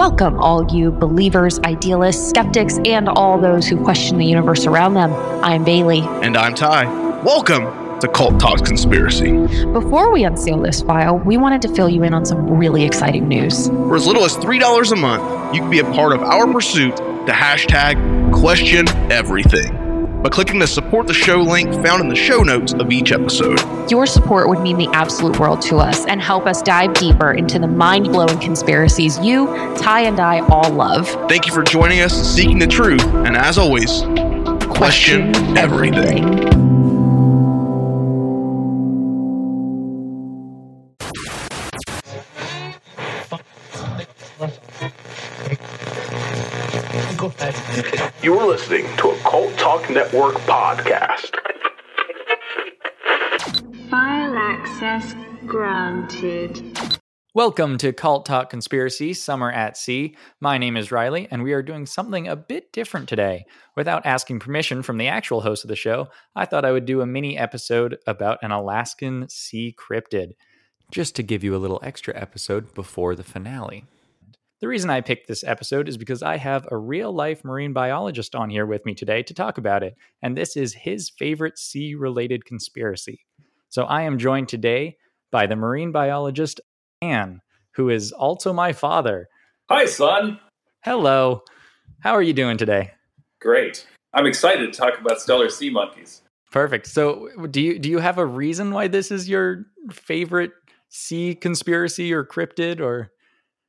Welcome, all you believers, idealists, skeptics, and all those who question the universe around them. I'm Bailey. And I'm Ty. Welcome to Cult Talk Conspiracy. Before we unseal this file, we wanted to fill you in on some really exciting news. For as little as $3 a month, you can be a part of our pursuit to #QuestionEverything. By clicking the Support the Show link found in the show notes of each episode. Your support would mean the absolute world to us and help us dive deeper into the mind-blowing conspiracies you, Ty, and I all love. Thank you for joining us, seeking the truth, and as always, question everything. You're listening to a Cult Talk Network podcast. File access granted. Welcome to Cult Talk Conspiracy, Summer at Sea. My name is Riley, and we are doing something a bit different today. Without asking permission from the actual host of the show, I thought I would do a mini episode about an Alaskan sea cryptid, just to give you a little extra episode before the finale. The reason I picked this episode is because I have a real-life marine biologist on here with me today to talk about it, and this is his favorite sea-related conspiracy. So I am joined today by the marine biologist, Ann, who is also my father. Hi, son! Hello. How are you doing today? Great. I'm excited to talk about Steller's sea monkeys. Perfect. So do you have a reason why this is your favorite sea conspiracy or cryptid or...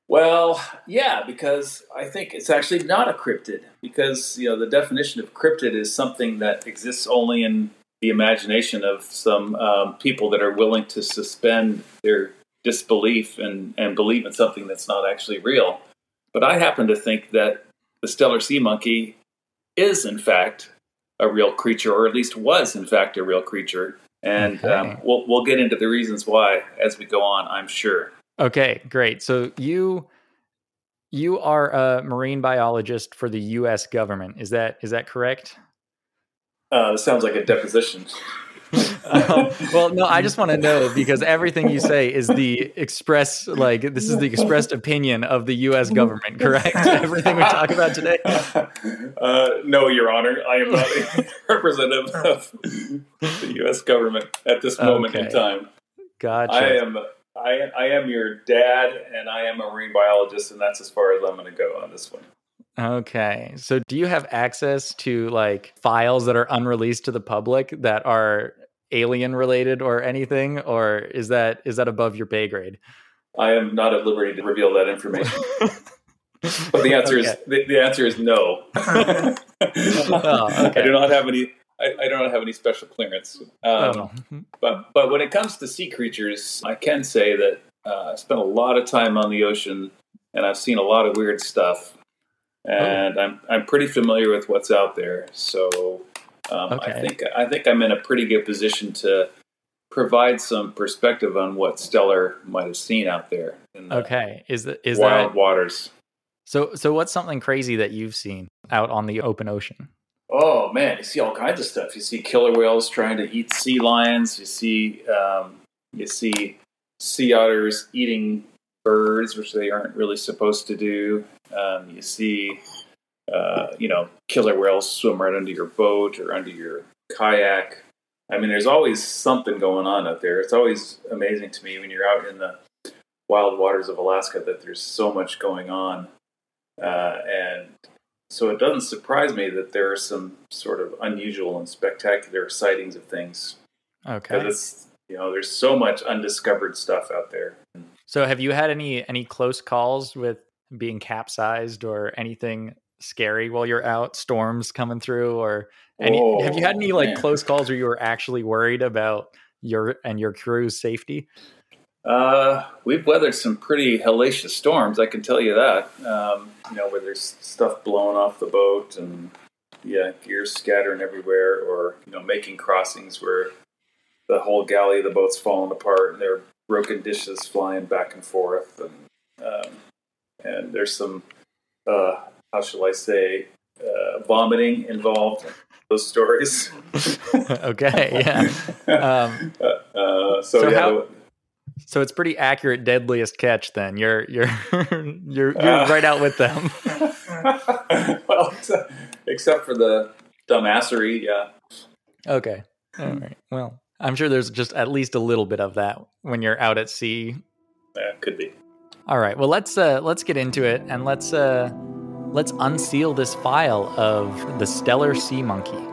Well, yeah, because I think it's actually not a cryptid, because, you know, the definition of cryptid is something that exists only in the imagination of some people that are willing to suspend their disbelief and believe in something that's not actually real. But I happen to think that the Steller's sea monkey is, in fact, a real creature, or at least was, in fact, a real creature. And okay. We'll get into the reasons why as we go on, I'm sure. Okay, great. So you are a marine biologist for the U.S. government. Is that correct? This sounds like a deposition. Well, no, I just want to know, because everything you say is the expressed opinion of the U.S. government, correct? Everything we talk about today? No, Your Honor. I am not a representative of the U.S. government at this moment in time. Gotcha. I am your dad, and I am a marine biologist, and that's as far as I'm going to go on this one. Okay. So do you have access to, like, files that are unreleased to the public that are alien-related or anything, or is that above your pay grade? I am not at liberty to reveal that information. But the answer is the answer is no. I do not have any... I don't have any special clearance. But when it comes to sea creatures, I can say that I spent a lot of time on the ocean, and I've seen a lot of weird stuff, and I'm pretty familiar with what's out there. So I think I'm in a pretty good position to provide some perspective on what Steller might have seen out there in the wild waters. So what's something crazy that you've seen out on the open ocean? Oh, man, you see all kinds of stuff. You see killer whales trying to eat sea lions. You see sea otters eating birds, which they aren't really supposed to do. You see, killer whales swim right under your boat or under your kayak. I mean, there's always something going on out there. It's always amazing to me when you're out in the wild waters of Alaska that there's so much going on. So it doesn't surprise me that there are some sort of unusual and spectacular sightings of things. Okay. Because, there's so much undiscovered stuff out there. So have you had any close calls with being capsized or anything scary while you're out, storms coming through, or have you had any close calls where you were actually worried about your crew's safety? We've weathered some pretty hellacious storms, I can tell you that, where there's stuff blowing off the boat and, gears scattering everywhere, or, making crossings where the whole galley of the boat's falling apart and there are broken dishes flying back and forth. And there's some, vomiting involved in those stories. Okay, yeah. So, So it's pretty accurate deadliest catch then. You're right out with them. Well, except for the dumbassery, yeah. Okay. All right. Well, I'm sure there's just at least a little bit of that when you're out at sea. Yeah, could be. All right. Well, let's get into it, and let's unseal this file of the Steller's Sea Monkey.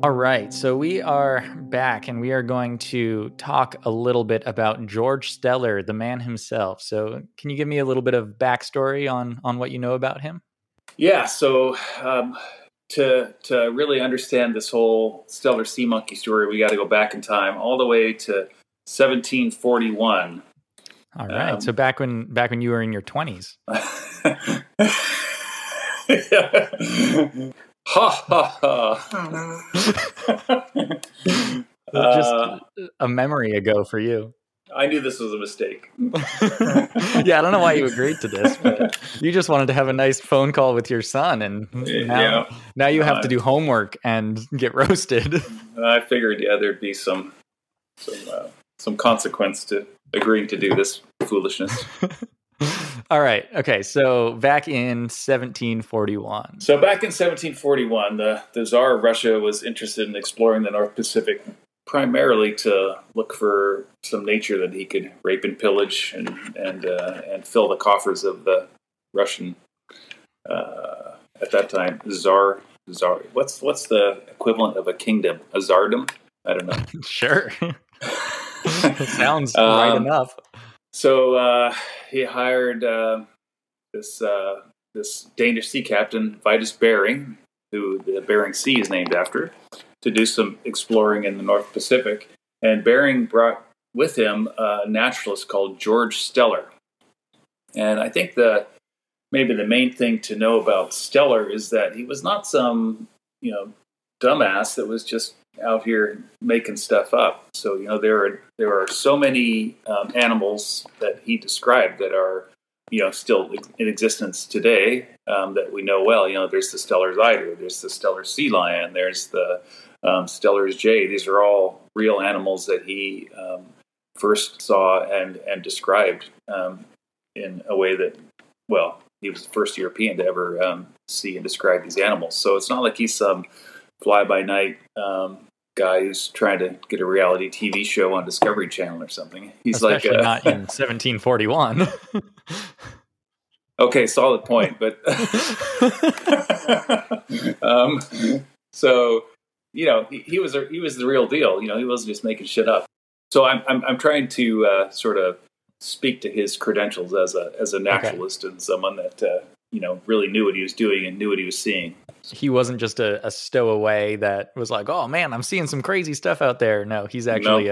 All right, so we are back, and we are going to talk a little bit about George Steller, the man himself. So can you give me a little bit of backstory on what you know about him? Yeah, so to really understand this whole Steller's sea monkey story, we got to go back in time all the way to 1741. All right, so back when you were in your 20s. Yeah. Ha ha ha. Just a memory ago for you. I knew this was a mistake. Yeah, I don't know why you agreed to this, but you just wanted to have a nice phone call with your son, and now you have to do homework and get roasted. I figured, yeah, there'd be some consequence to agreeing to do this foolishness. All right. Okay. So back in 1741. The Tsar of Russia was interested in exploring the North Pacific, primarily to look for some nature that he could rape and pillage and fill the coffers of the Russian at that time Tsar. What's the equivalent of a kingdom? A tsardom? I don't know. Sure. It sounds right enough. So he hired this Danish sea captain, Vitus Bering, who the Bering Sea is named after, to do some exploring in the North Pacific. And Bering brought with him a naturalist called George Steller. And I think maybe the main thing to know about Steller is that he was not some dumbass that was just out here making stuff up. So there are so many animals that he described that are still in existence today that we know well. There's the Steller's eider, there's the Steller's sea lion, there's the Steller's jay. These are all real animals that he first saw and described in a way that, well, he was the first European to ever see and describe these animals. So it's not like he's some fly-by-night guy who's trying to get a reality TV show on Discovery Channel or something. He's especially like not in 1741. Okay, solid point. But so he was the real deal. He wasn't just making shit up. So I'm trying to sort of speak to his credentials as a naturalist and someone that really knew what he was doing and knew what he was seeing. He wasn't just a stowaway that was like, oh man, I'm seeing some crazy stuff out there. No, he's actually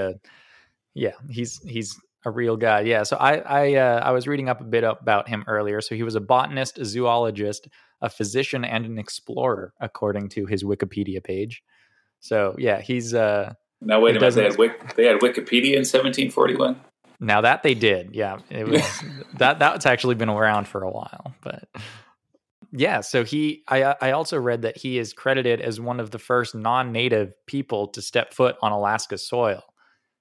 he's a real guy. Yeah. So I was reading up a bit about him earlier. So he was a botanist, a zoologist, a physician, and an explorer, according to his Wikipedia page. So yeah, he's now wait a minute, they had Wikipedia in 1741. Now that they did, yeah, it was that's actually been around for a while, but yeah. So I also read that he is credited as one of the first non-native people to step foot on Alaska soil.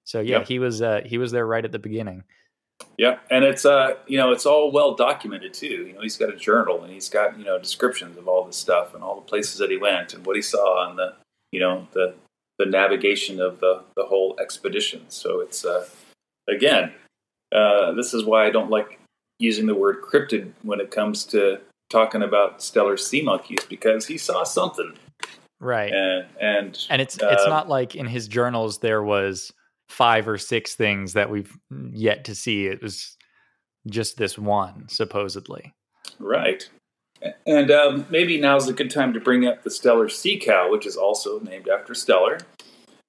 So yeah, yep. He was there right at the beginning. Yeah, and it's it's all well documented too. He's got a journal, and he's got descriptions of all this stuff and all the places that he went and what he saw and the the navigation of the whole expedition. So it's again, this is why I don't like using the word cryptid when it comes to talking about Steller's sea monkeys, because he saw something. Right. And it's not like in his journals there was 5 or 6 things that we've yet to see. It was just this one, supposedly. Right. And maybe now's a good time to bring up the Steller's sea cow, which is also named after Steller.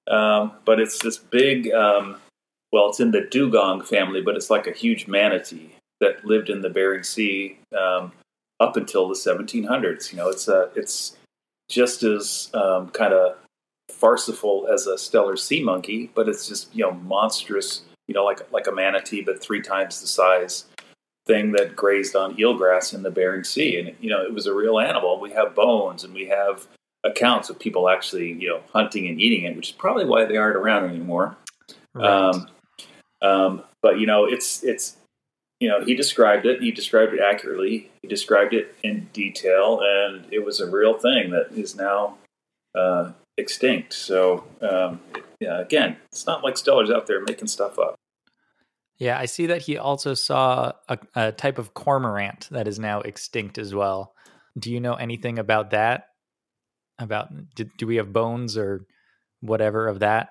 But it's this big... well, it's in the dugong family, but it's like a huge manatee that lived in the Bering Sea up until the 1700s. It's just as kind of farcical as a Steller's sea monkey, but it's just monstrous you know, like a manatee, but 3 times the size thing that grazed on eelgrass in the Bering Sea. And, you know, it was a real animal. We have bones and we have accounts of people actually, you know, hunting and eating it, which is probably why they aren't around anymore. Right. But, you know, it's, you know, he described it accurately, he described it in detail, and it was a real thing that is now extinct. So, yeah, again, it's not like Steller's out there making stuff up. Yeah, I see that he also saw a type of cormorant that is now extinct as well. Do you know anything about that? About do we have bones or whatever of that?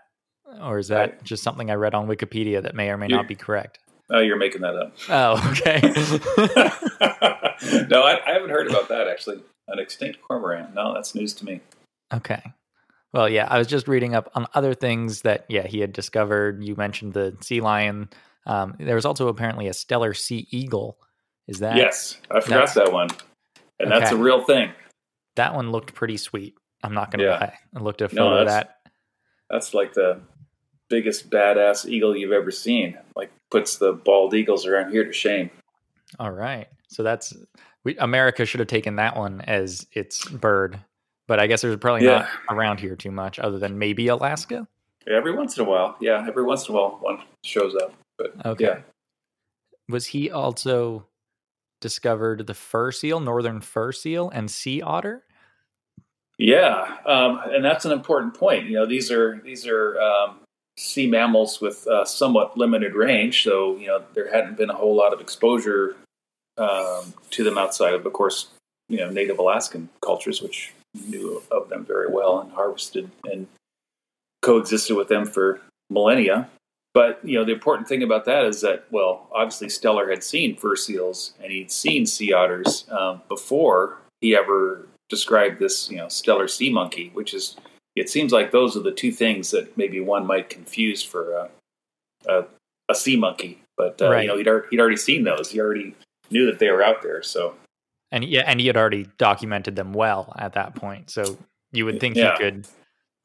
Or is that just something I read on Wikipedia that may or may not be correct? Oh, you're making that up. Oh, okay. No, I haven't heard about that, actually. An extinct cormorant. No, that's news to me. Okay. Well, yeah, I was just reading up on other things that, yeah, he had discovered. You mentioned the sea lion. There was also apparently a Steller's sea eagle. Is that? Yes, I forgot that one. And that's a real thing. That one looked pretty sweet. I'm not going to lie. I looked at a photo of that. That's like the biggest badass eagle you've ever seen. Like, puts the bald eagles around here to shame. All right. So that's, America should have taken that one as its bird. But I guess there's probably not around here too much other than maybe Alaska. Every once in a while. Yeah, every once in a while one shows up. But was he also discovered the fur seal, northern fur seal, and sea otter? Yeah, and that's an important point. You know, these are sea mammals with somewhat limited range, so you know there hadn't been a whole lot of exposure to them outside of course, you know, native Alaskan cultures, which knew of them very well and harvested and coexisted with them for millennia. But, you know, the important thing about that is that, well, obviously Steller had seen fur seals and he'd seen sea otters before he ever described this, you know, Steller's sea monkey, which is, it seems like those are the two things that maybe one might confuse for a sea monkey. But, you know, he'd already seen those. He already knew that they were out there, so. And, yeah, and he had already documented them well at that point. So you would think he could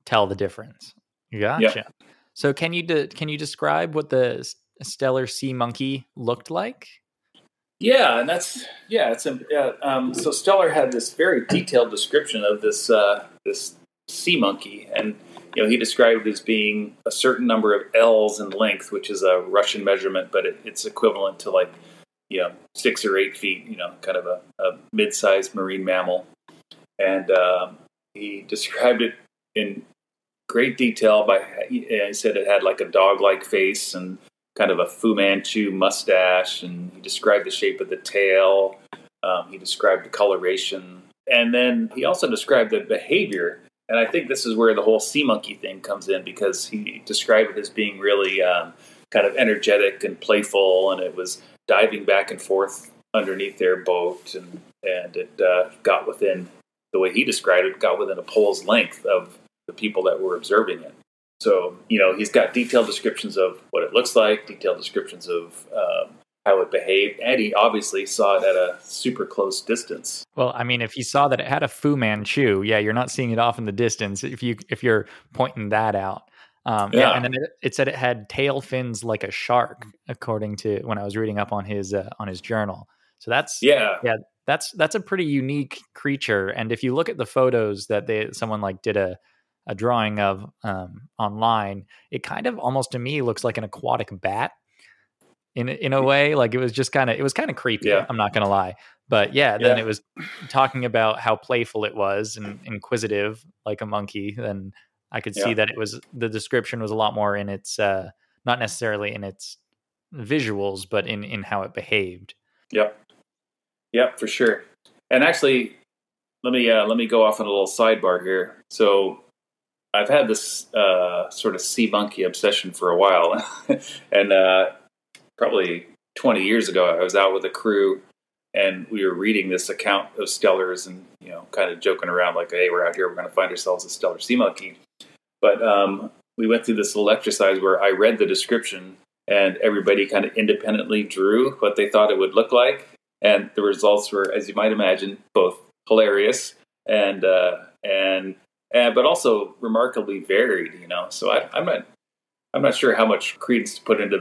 tell the difference. Gotcha. Yeah. So can you describe what the Steller's sea monkey looked like? Yeah, and so Steller had this very detailed description of this sea monkey, and you know he described it as being a certain number of ells in length, which is a Russian measurement, but it's equivalent to like, you know, 6 or 8 feet, you know, kind of a mid-sized marine mammal, and he described it in great detail he said it had like a dog-like face and kind of a Fu Manchu mustache, and he described the shape of the tail, he described the coloration, and then he also described the behavior. And I think this is where the whole sea monkey thing comes in, because he described it as being really kind of energetic and playful, and it was diving back and forth underneath their boat, and it got within, the way he described it, got within a pole's length of the people that were observing it. So, you know, he's got detailed descriptions of what it looks like, detailed descriptions of how it behaved, and he obviously saw it at a super close distance. Well, I mean, if he saw that it had a Fu Manchu, yeah, you're not seeing it off in the distance if you're pointing that out. And then it said it had tail fins like a shark, according to when I was reading up on his journal. So that's that's a pretty unique creature. And if you look at the photos that someone like did a drawing of online, it kind of almost to me looks like an aquatic bat in a way. Like it was kind of creepy. Yeah. I'm not going to lie, but then it was talking about how playful it was and inquisitive like a monkey. Then I could see that the description was a lot more in its, not necessarily in its visuals, but in how it behaved. Yep. Yep, for sure. And actually, let me go off on a little sidebar here. So I've had this sort of sea monkey obsession for a while. And probably 20 years ago, I was out with a crew and we were reading this account of Steller's and, you know, kind of joking around like, hey, we're out here, we're going to find ourselves a Steller's sea monkey. But we went through this little exercise where I read the description and everybody kind of independently drew what they thought it would look like. And the results were, as you might imagine, both hilarious and but also remarkably varied, you know. So I'm not I'm not sure how much credence to put into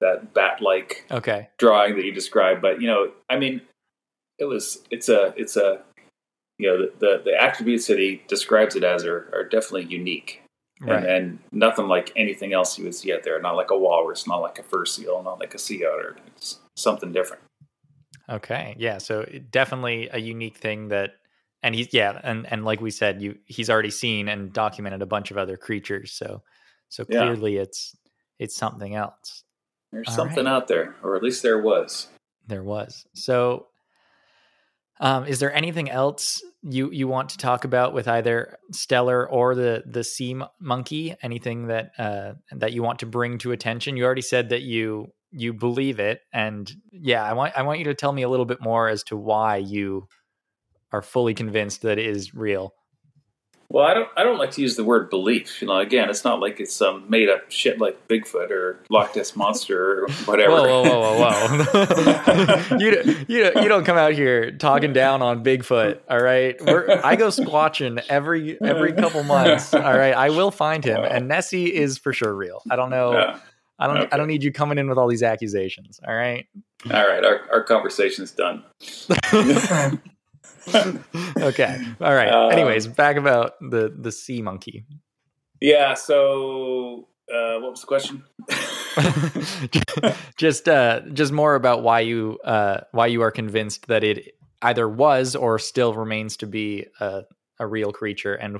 that bat-like drawing that you described, but I mean, it's a the attributes that he describes it as are definitely unique, and nothing like anything else you would see out there. Not like a walrus, not like a fur seal, not like a sea otter. It's something different. Okay, yeah. So definitely a unique thing that. And he's like we said, he's already seen and documented a bunch of other creatures. So clearly it's something else. There's something out there, or at least there was. There was. So is there anything else you want to talk about with either Steller or the sea monkey? Anything that you want to bring to attention? You already said that you believe it, and I want you to tell me a little bit more as to why you are fully convinced that it is real. Well, I don't like to use the word belief. Again, it's not like it's some made up shit like Bigfoot or Loch Ness Monster or whatever. Whoa. You don't come out here talking down on Bigfoot. All right. I go squatching every couple months. All right. I will find him. And Nessie is for sure real. I don't know. Yeah. I don't need you coming in with all these accusations. All right. All right. Our conversation is done. Okay. All right. Anyways, back about the sea monkey. Yeah. So, what was the question? just more about why you are convinced that it either was or still remains to be a real creature, and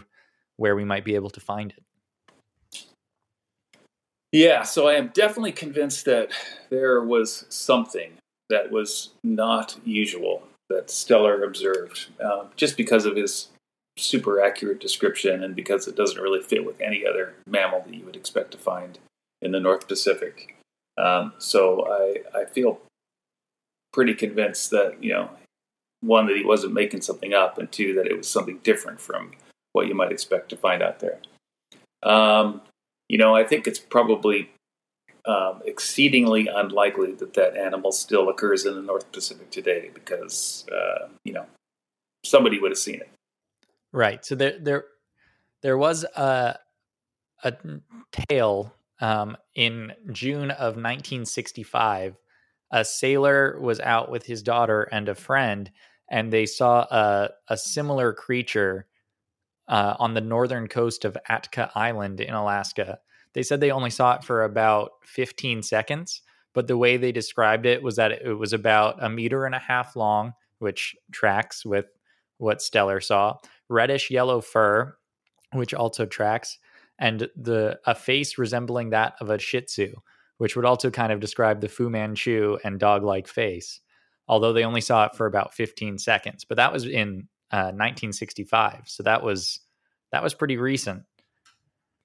where we might be able to find it. Yeah. So I am definitely convinced that there was something that was not usual that Steller observed, just because of his super accurate description and because it doesn't really fit with any other mammal that you would expect to find in the North Pacific. So I feel pretty convinced that, one, that he wasn't making something up, and two, that it was something different from what you might expect to find out there. I think it's probably exceedingly unlikely that animal still occurs in the North Pacific today, because somebody would have seen it. Right. So there was a tale in June of 1965. A sailor was out with his daughter and a friend, and they saw a similar creature on the northern coast of Atka Island in Alaska. They said they only saw it for about 15 seconds, but the way they described it was that it was about 1.5 meters long, which tracks with what Steller saw, reddish yellow fur, which also tracks, and a face resembling that of a Shih Tzu, which would also kind of describe the Fu Manchu and dog-like face, although they only saw it for about 15 seconds. But that was in 1965, so that was pretty recent.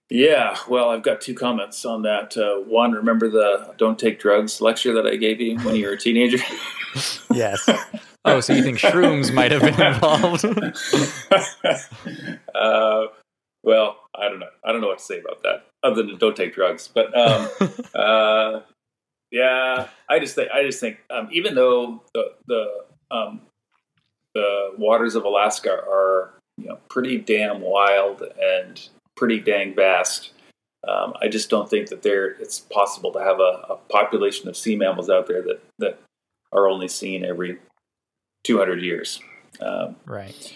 Yeah, well, I've got two comments on that. One, remember the "Don't Take Drugs" lecture that I gave you when you were a teenager? Yes. Oh, so you think shrooms might have been involved? Well, I don't know. I don't know what to say about that, other than "Don't take drugs." But I just think, even though the waters of Alaska are pretty damn wild and pretty dang vast. I just don't think that it's possible to have a population of sea mammals out there that are only seen every 200 years. Right.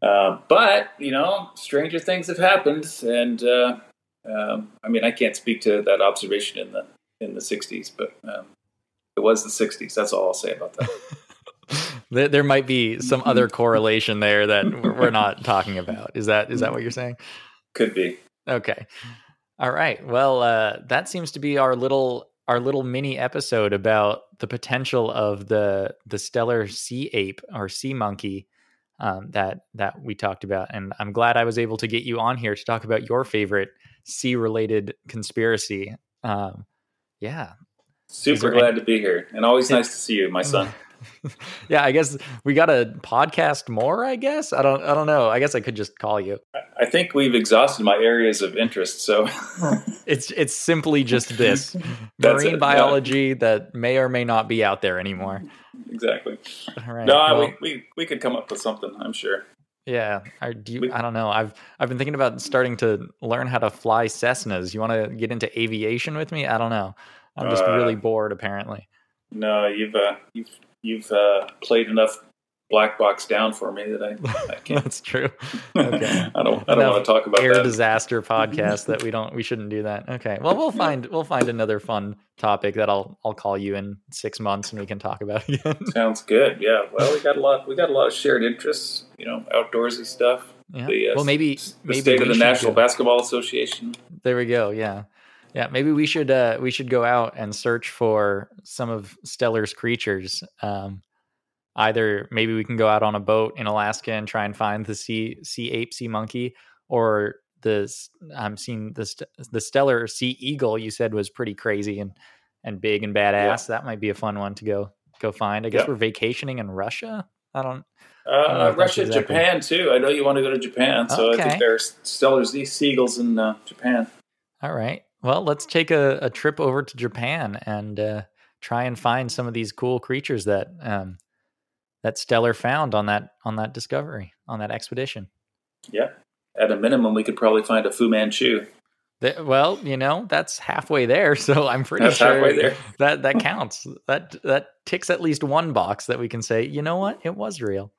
But, stranger things have happened. And, I can't speak to that observation in the 60s, but it was the 60s. That's all I'll say about that. There might be some other correlation there that we're not talking about. Is that what you're saying? Could be. Okay. All right. Well, that seems to be our little mini episode about the potential of the Steller sea ape or sea monkey that we talked about. And I'm glad I was able to get you on here to talk about your favorite sea related conspiracy. Yeah. Super glad to be here, and always nice to see you, my son. Yeah, I guess we got to podcast more, I guess. I don't know. I guess I could just call you. I think we've exhausted my areas of interest, so it's simply just this marine biology that may or may not be out there anymore. Exactly. All right. No, well, we could come up with something, I'm sure. Yeah. I don't know. I've been thinking about starting to learn how to fly Cessnas. You want to get into aviation with me? I don't know. I'm just really bored, apparently. No, you've played enough Black Box down for me that I can't. That's true. Okay. I don't want to talk about air that. Disaster podcast that we shouldn't do that. Okay. Well, we'll find another fun topic that I'll call you in 6 months and we can talk about it again. Sounds good. Yeah. Well, we got a lot of shared interests, you know, outdoorsy stuff. Yeah. Maybe state of the National Basketball Association. There we go. Yeah. Yeah, maybe we should go out and search for some of Steller's creatures. Either maybe we can go out on a boat in Alaska and try and find the sea ape, sea monkey, or the Steller's sea eagle you said was pretty crazy and big and badass. Yeah. That might be a fun one to go find. I guess we're vacationing in Russia. I don't know Russia, exactly. Japan too. I know you want to go to Japan, so okay. I think there's Steller's sea eagles in Japan. All right. Well, let's take a trip over to Japan and try and find some of these cool creatures that that Steller found on that discovery, on that expedition. Yeah, at a minimum, we could probably find a Fu Manchu. Well, you know, that's halfway there, so I'm pretty sure that counts. That ticks at least one box that we can say, you know what, it was real.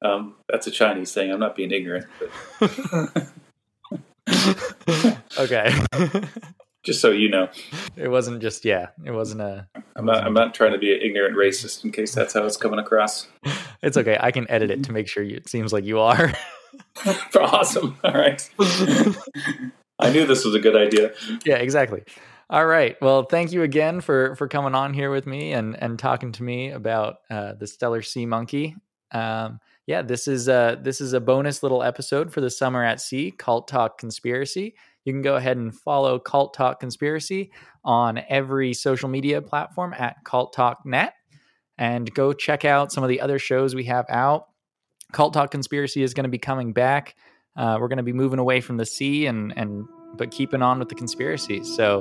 That's a Chinese thing. I'm not being ignorant. But... Okay. Just so you know, it wasn't just I'm not trying to be an ignorant racist in case that's how it's coming across. It's okay, I can edit it to make sure it seems like you are. Awesome. All right. I knew this was a good idea. Yeah, exactly. All right, well, thank you again for coming on here with me and talking to me about the Steller's sea monkey. Yeah, this is a bonus little episode for the Summer at Sea Cult Talk Conspiracy. You can go ahead and follow Cult Talk Conspiracy on every social media platform at Cult Talk Net, and go check out some of the other shows we have out. Cult Talk Conspiracy is going to be coming back. We're going to be moving away from the sea but keeping on with the conspiracy. So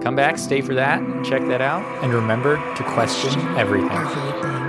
come back, stay for that, check that out, and remember to question everything.